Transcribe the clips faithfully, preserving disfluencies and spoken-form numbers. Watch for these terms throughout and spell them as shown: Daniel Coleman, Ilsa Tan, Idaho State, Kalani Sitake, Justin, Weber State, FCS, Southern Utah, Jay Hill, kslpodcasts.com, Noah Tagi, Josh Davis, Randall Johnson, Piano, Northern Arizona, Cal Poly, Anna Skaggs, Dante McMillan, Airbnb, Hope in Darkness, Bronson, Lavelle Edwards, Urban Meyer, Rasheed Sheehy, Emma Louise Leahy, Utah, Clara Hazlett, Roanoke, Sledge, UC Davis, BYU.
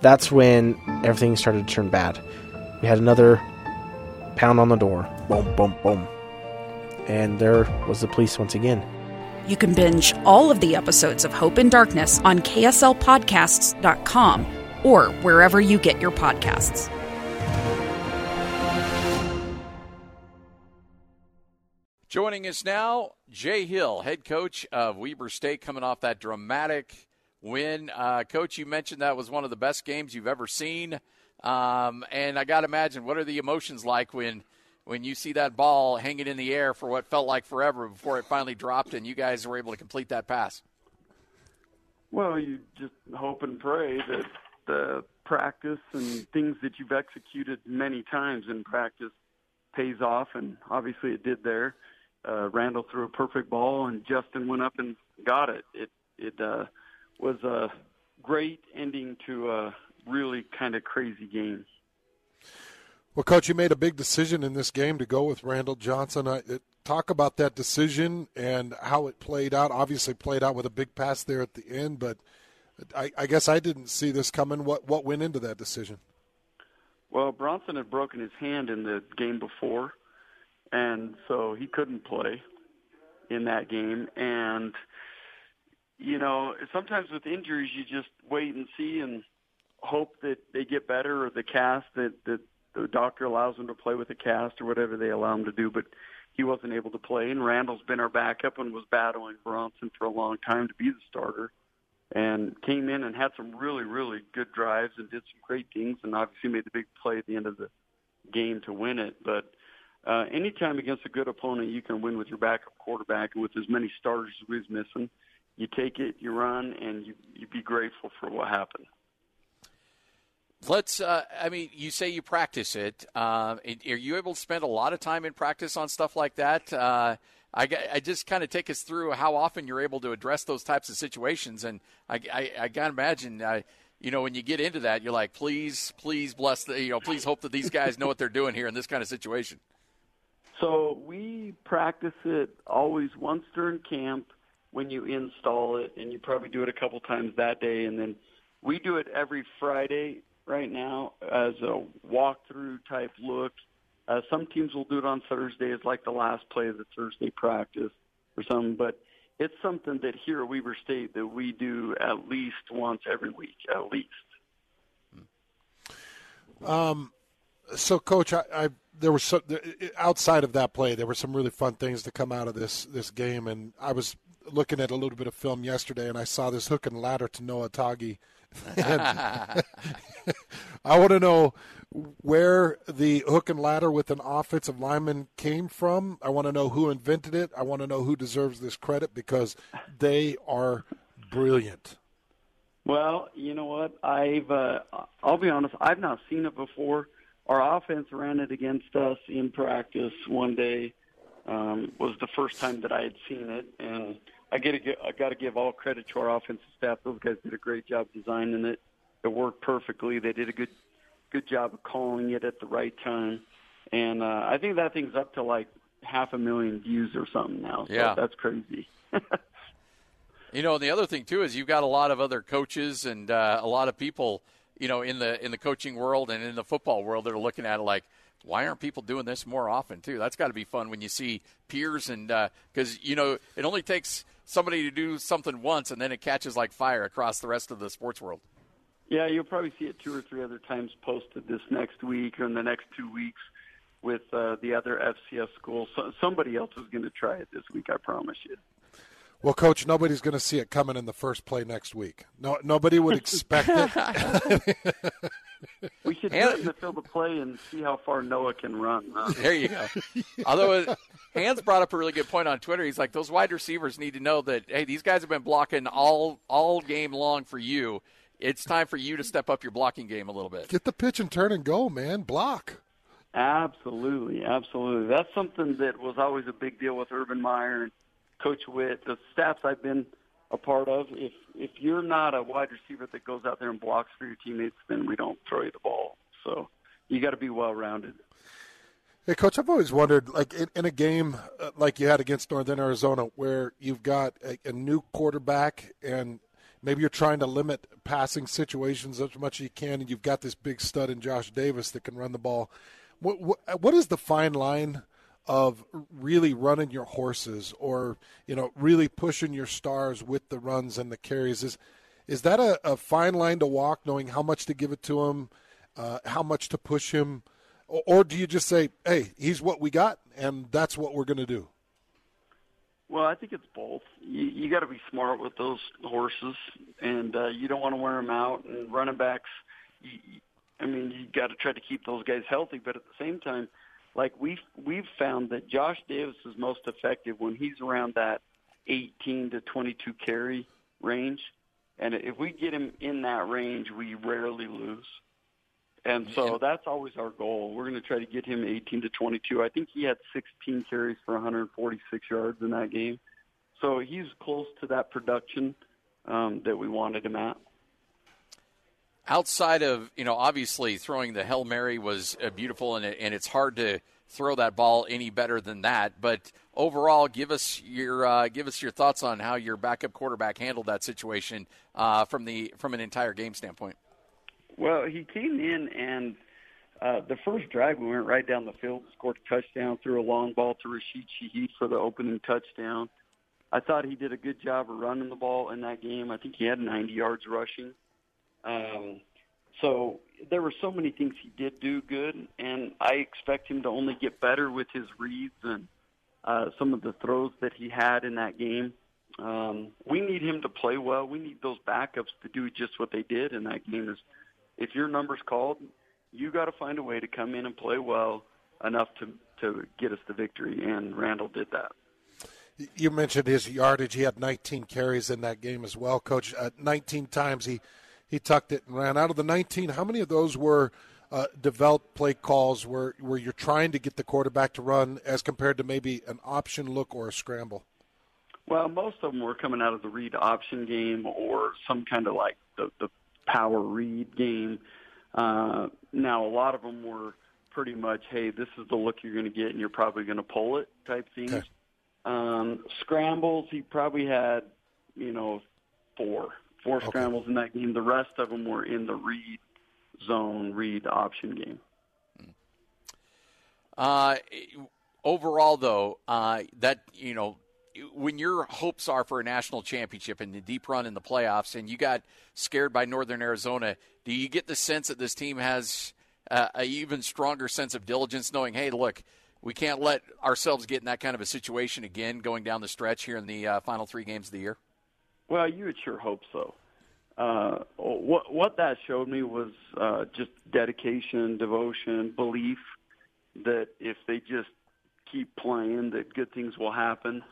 That's when everything started to turn bad. We had another pound on the door. Boom, boom, boom. And there was the police once again. You can binge all of the episodes of Hope in Darkness on k s l podcasts dot com or wherever you get your podcasts. Joining us now, Jay Hill, head coach of Weber State, coming off that dramatic win. Uh, coach, you mentioned that was one of the best games you've ever seen. Um, and I got to imagine, what are the emotions like when – when you see that ball hanging in the air for what felt like forever before it finally dropped and you guys were able to complete that pass? Well, you just hope and pray that the practice and things that you've executed many times in practice pays off, and obviously it did there. Uh, Randall threw a perfect ball, and Justin went up and got it. It it uh, was a great ending to a really kind of crazy game. Well, Coach, you made a big decision in this game to go with Randall Johnson. I, it, talk about that decision and how it played out. Obviously played out with a big pass there at the end, but I, I guess I didn't see this coming. What what went into that decision? Well, Bronson had broken his hand in the game before, and so he couldn't play in that game. And, you know, sometimes with injuries you just wait and see and hope that they get better, or the cast that, that – the doctor allows him to play with a cast or whatever they allow him to do, but he wasn't able to play. And Randall's been our backup and was battling Bronson for a long time to be the starter, and came in and had some really, really good drives and did some great things, and obviously made the big play at the end of the game to win it. But uh, anytime against a good opponent, you can win with your backup quarterback, and with as many starters as we was missing, you take it, you run, and you, you be grateful for what happened. Let's, uh, I mean, you say you practice it. Uh, are you able to spend a lot of time in practice on stuff like that? Uh, I, I just kind of take us through how often you're able to address those types of situations. And I, I, I got to imagine, uh, you know, when you get into that, you're like, please, please bless, the, you know, please hope that these guys know what they're doing here in this kind of situation. So we practice it always once during camp when you install it, and you probably do it a couple times that day. And then we do it every Friday right now as a walkthrough type look. Uh, some teams will do it on Thursdays, like the last play of the Thursday practice or something, but it's something that here at Weber State that we do at least once every week, at least. Um, so, Coach, I, I there was so, outside of that play, there were some really fun things to come out of this, this game, and I was looking at a little bit of film yesterday, and I saw this hook and ladder to Noah Tagi. I want to know where the hook and ladder with an offensive lineman came from. I want to know who invented it. I want to know who deserves this credit, because they are brilliant. Well, you know what? I've uh, I'll be honest. I've not seen it before. Our offense ran it against us in practice one day. Um, was the first time that I had seen it, and I get to, I got to give all credit to our offensive staff. Those guys did a great job designing it. It worked perfectly. They did a good, good job of calling it at the right time, and uh, I think that thing's up to like half a million views or something now. So yeah, that's crazy. You know, the other thing too is you've got a lot of other coaches and uh, a lot of people, you know, in the in the coaching world and in the football world that are looking at it like, why aren't people doing this more often too? That's got to be fun when you see peers, and because uh, you know it only takes somebody to do something once, and then it catches like fire across the rest of the sports world. Yeah, you'll probably see it two or three other times posted this next week or in the next two weeks with uh, the other F C S schools. So somebody else is going to try it this week, I promise you. Well, Coach, nobody's going to see it coming in the first play next week. No, nobody would expect it. We should do it in the field of play and see how far Noah can run. Huh? There you go. Although Hans brought up a really good point on Twitter. He's like, those wide receivers need to know that, hey, these guys have been blocking all all game long for you. it's time for you to step up your blocking game a little bit. Get the pitch and turn and go, man. Block. Absolutely, absolutely. That's something that was always a big deal with Urban Meyer and Coach Witt, the staffs I've been a part of. If if you're not a wide receiver that goes out there and blocks for your teammates, then we don't throw you the ball. So you got to be well-rounded. Hey, Coach, I've always wondered, like in, in a game like you had against Northern Arizona where you've got a, a new quarterback and maybe you're trying to limit passing situations as much as you can, and you've got this big stud in Josh Davis that can run the ball. What what, what is the fine line of really running your horses, or, you know, really pushing your stars with the runs and the carries? Is is that a, a fine line to walk, knowing how much to give it to him, uh, how much to push him? Or, or do you just say, hey, he's what we got, and that's what we're going to do? Well, I think it's both. You, you got to be smart with those horses, and uh, you don't want to wear them out. And running backs, you, I mean, you got to try to keep those guys healthy, but at the same time, like we've, we've found that Josh Davis is most effective when he's around that eighteen to twenty-two carry range. And if we get him in that range, we rarely lose. And so that's always our goal. We're going to try to get him eighteen to twenty-two. I think he had sixteen carries for one hundred forty-six yards in that game. So he's close to that production um, that we wanted him at. Outside of, you know, obviously throwing the Hail Mary was uh, beautiful, and, and it's hard to throw that ball any better than that. But overall, give us your uh, give us your thoughts on how your backup quarterback handled that situation uh, from the from an entire game standpoint. Well, he came in, and uh, the first drive we went right down the field, scored a touchdown, threw a long ball to Rasheed Sheehy for the opening touchdown. I thought he did a good job of running the ball in that game. I think he had ninety yards rushing. Um, so there were so many things he did do good, and I expect him to only get better with his reads and uh, some of the throws that he had in that game. Um, we need him to play well. We need those backups to do just what they did in that game. Is if your number's called, you got to find a way to come in and play well enough to, to get us the victory, and Randall did that. You mentioned his yardage. He had nineteen carries in that game as well, Coach. Uh, nineteen times he He tucked it and ran. Out of the nineteen, how many of those were uh, developed play calls where, where you're trying to get the quarterback to run as compared to maybe an option look or a scramble? Well, most of them were coming out of the read option game or some kind of like the, the power read game. Uh, now, a lot of them were pretty much, hey, this is the look you're going to get and you're probably going to pull it type things. Okay. Um, scrambles, he probably had, you know, four. Four scrambles okay. in that game. The rest of them were in the read zone, read option game. Uh, overall, though, uh, that, you know, when your hopes are for a national championship and the deep run in the playoffs, and you got scared by Northern Arizona, do you get the sense that this team has uh, an even stronger sense of diligence, knowing, hey, look, we can't let ourselves get in that kind of a situation again going down the stretch here in the uh, final three games of the year? Well, you would sure hope so. Uh, what what that showed me was uh, just dedication, devotion, belief that if they just keep playing, that good things will happen.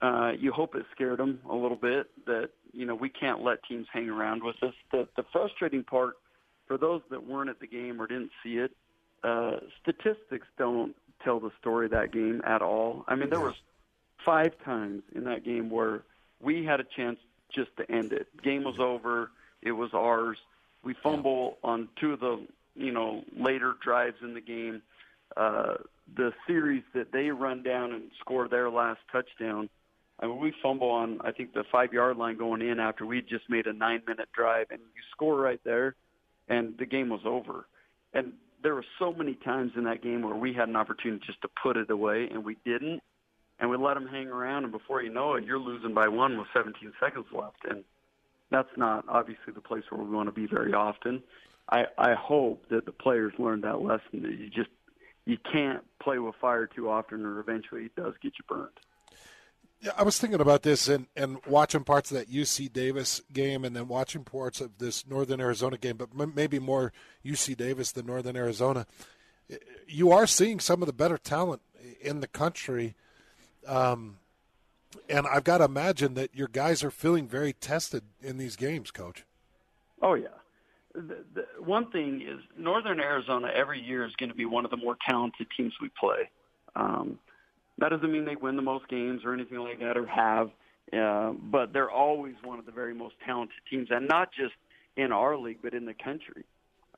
Uh, you hope it scared them a little bit that, you know, we can't let teams hang around with us. The, the frustrating part, for those that weren't at the game or didn't see it, uh, statistics don't tell the story of that game at all. I mean, there was five times in that game where we had a chance just to end it. Game was over. It was ours. We fumble on two of the, you know, later drives in the game. Uh, the series that they run down and score their last touchdown, I mean, we fumble on, I think, the five-yard line going in after we just made a nine-minute drive, and you score right there, and the game was over. And there were so many times in that game where we had an opportunity just to put it away, and we didn't. And we let them hang around, and before you know it, you're losing by one with seventeen seconds left. And that's not obviously the place where we want to be very often. I, I hope that the players learned that lesson, that you just you can't play with fire too often, or eventually it does get you burned. Yeah, I was thinking about this and, and watching parts of that U C Davis game and then watching parts of this Northern Arizona game, but m- maybe more U C Davis than Northern Arizona. You are seeing some of the better talent in the country. Um, and I've got to imagine that your guys are feeling very tested in these games, Coach. Oh, yeah. The, the one thing is Northern Arizona every year is going to be one of the more talented teams we play. Um, that doesn't mean they win the most games or anything like that or have, uh, but they're always one of the very most talented teams, and not just in our league but in the country.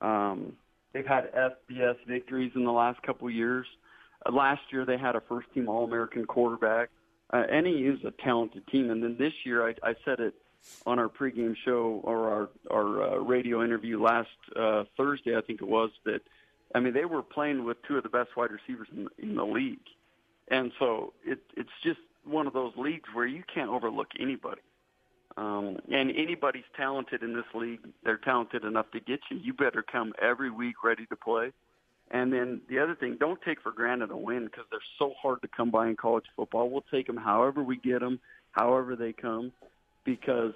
Um, they've had F B S victories in the last couple of years. Uh, last year they had a first-team All-American quarterback. Uh, N A U is a talented team, and then this year I, I said it on our pregame show or our, our uh, radio interview last uh, Thursday, I think it was, that, I mean, they were playing with two of the best wide receivers in, in the league. And so it, it's just one of those leagues where you can't overlook anybody. Um, and anybody's talented in this league. They're talented enough to get you. You better come every week ready to play. And then the other thing, don't take for granted a win because they're so hard to come by in college football. We'll take them however we get them, however they come. Because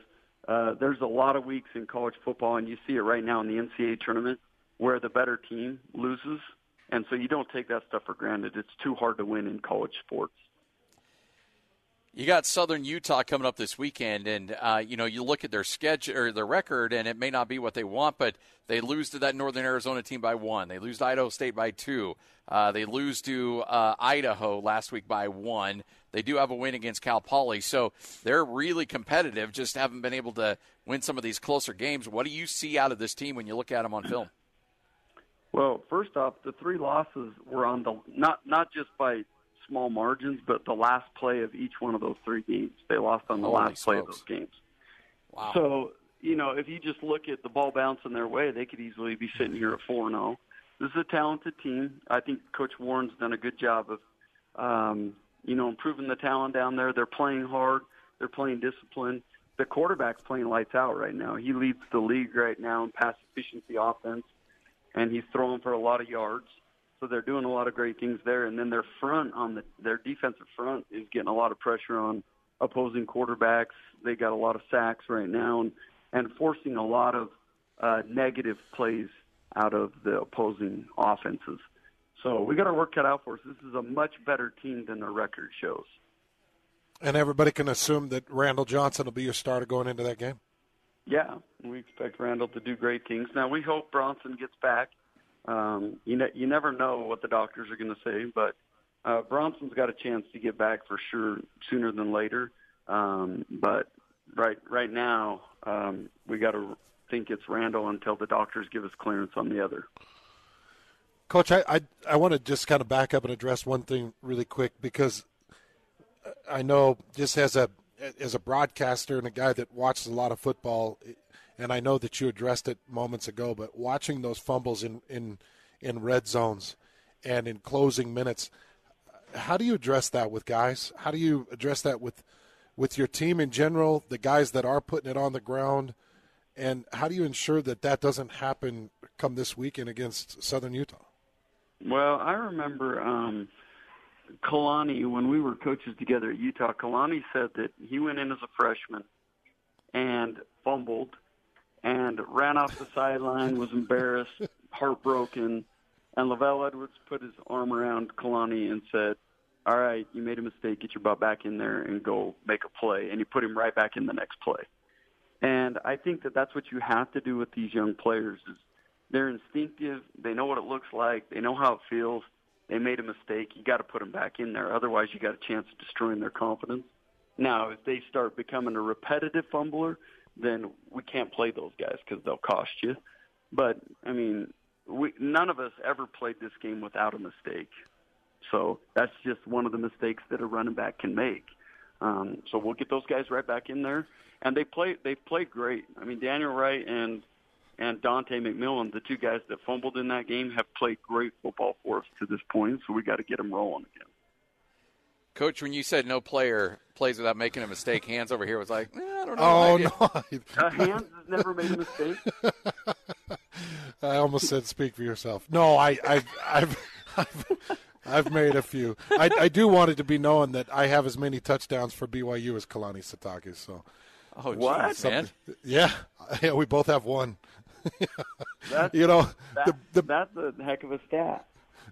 uh, there's a lot of weeks in college football, and you see it right now in the N C A A tournament, where the better team loses. And so you don't take that stuff for granted. It's too hard to win in college sports. You got Southern Utah coming up this weekend, and uh, you know, you look at their schedule or their record, and it may not be what they want, but they lose to that Northern Arizona team by one. They lose to Idaho State by two. Uh, they lose to uh, Idaho last week by one. They do have a win against Cal Poly, so they're really competitive. Just haven't been able to win some of these closer games. What do you see out of this team when you look at them on film? Well, first off, the three losses were on the not not just by small margins, but the last play of each one of those three games. They lost on the Holy last smokes. play of those games. Wow. So, you know, if you just look at the ball bouncing their way, they could easily be sitting here at four and oh. This is a talented team. I think Coach Warren's done a good job of, um, you know, improving the talent down there. They're playing hard. They're playing disciplined. The quarterback's playing lights out right now. He leads the league right now in pass efficiency offense, and he's throwing for a lot of yards. So they're doing a lot of great things there. And then their front on the, their defensive front is getting a lot of pressure on opposing quarterbacks. They got a lot of sacks right now and, and forcing a lot of uh, negative plays out of the opposing offenses. So we got our work cut out for us. This is a much better team than the record shows. And everybody can assume that Randall Johnson will be your starter going into that game? Yeah, we expect Randall to do great things. Now, we hope Bronson gets back. Um, you know, you never know what the doctors are going to say, but uh, Bronson's got a chance to get back for sure sooner than later. Um, but right right now, um, we got to think it's Randall until the doctors give us clearance on the other. Coach, I I, I want to just kind of back up and address one thing really quick, because I know just as a as a broadcaster and a guy that watches a lot of football. It, And I know that you addressed it moments ago, but watching those fumbles in, in in red zones and in closing minutes, how do you address that with guys? How do you address that with with your team in general, the guys that are putting it on the ground, and how do you ensure that that doesn't happen come this weekend against Southern Utah? Well, I remember um, Kalani, when we were coaches together at Utah, Kalani said that he went in as a freshman and fumbled, and ran off the sideline, was embarrassed, heartbroken. And Lavelle Edwards put his arm around Kalani and said, all right, you made a mistake. Get your butt back in there and go make a play. And you put him right back in the next play. And I think that that's what you have to do with these young players. Is they're instinctive. They know what it looks like. They know how it feels. They made a mistake. You got to put them back in there. Otherwise, you got a chance of destroying their confidence. Now, if they start becoming a repetitive fumbler, then we can't play those guys because they'll cost you. But, I mean, we, none of us ever played this game without a mistake. So that's just one of the mistakes that a running back can make. Um, so we'll get those guys right back in there. And they play, they play great. I mean, Daniel Wright and and Dante McMillan, the two guys that fumbled in that game, have played great football for us to this point, so we got to get them rolling again. Coach, when you said no player plays without making a mistake, Hands over here was like, eh, I don't know. Oh, no. uh, Hands has never made a mistake. I almost said speak for yourself. No, I, I've, I've, I've, I've made a few. I, I do want it to be known that I have as many touchdowns for B Y U as Kalani Sitake. So, oh, what, geez, man? Yeah, yeah, we both have one. That's, you know, that, the, the, that's a heck of a stat.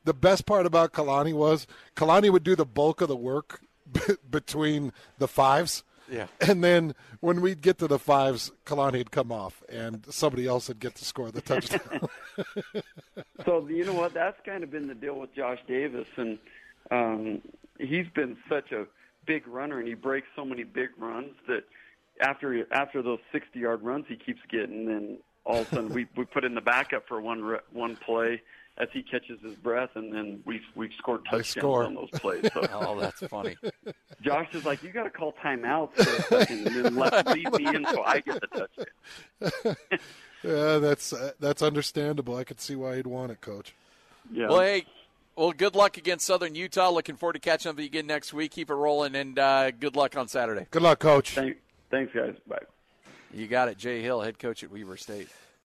The best part about Kalani was Kalani would do the bulk of the work b- between the fives, Yeah. And then when we'd get to the fives, Kalani would come off, and somebody else would get to score the touchdown. So, you know what, that's kind of been the deal with Josh Davis, and um, he's been such a big runner, and he breaks so many big runs that after after those sixty-yard runs he keeps getting, and all of a sudden we, we put in the backup for one one play as he catches his breath, and then we've, we've scored touchdowns score. on those plays. So. Oh, that's funny. Josh is like, you got to call timeouts for a second, and then let lead me in so I get the touchdown. Yeah, that's uh, that's understandable. I could see why he'd want it, Coach. Yeah. Well, hey, well, good luck against Southern Utah. Looking forward to catching up with you again next week. Keep it rolling, and uh, good luck on Saturday. Good luck, Coach. Thank, thanks, guys. Bye. You got it. Jay Hill, head coach at Weber State.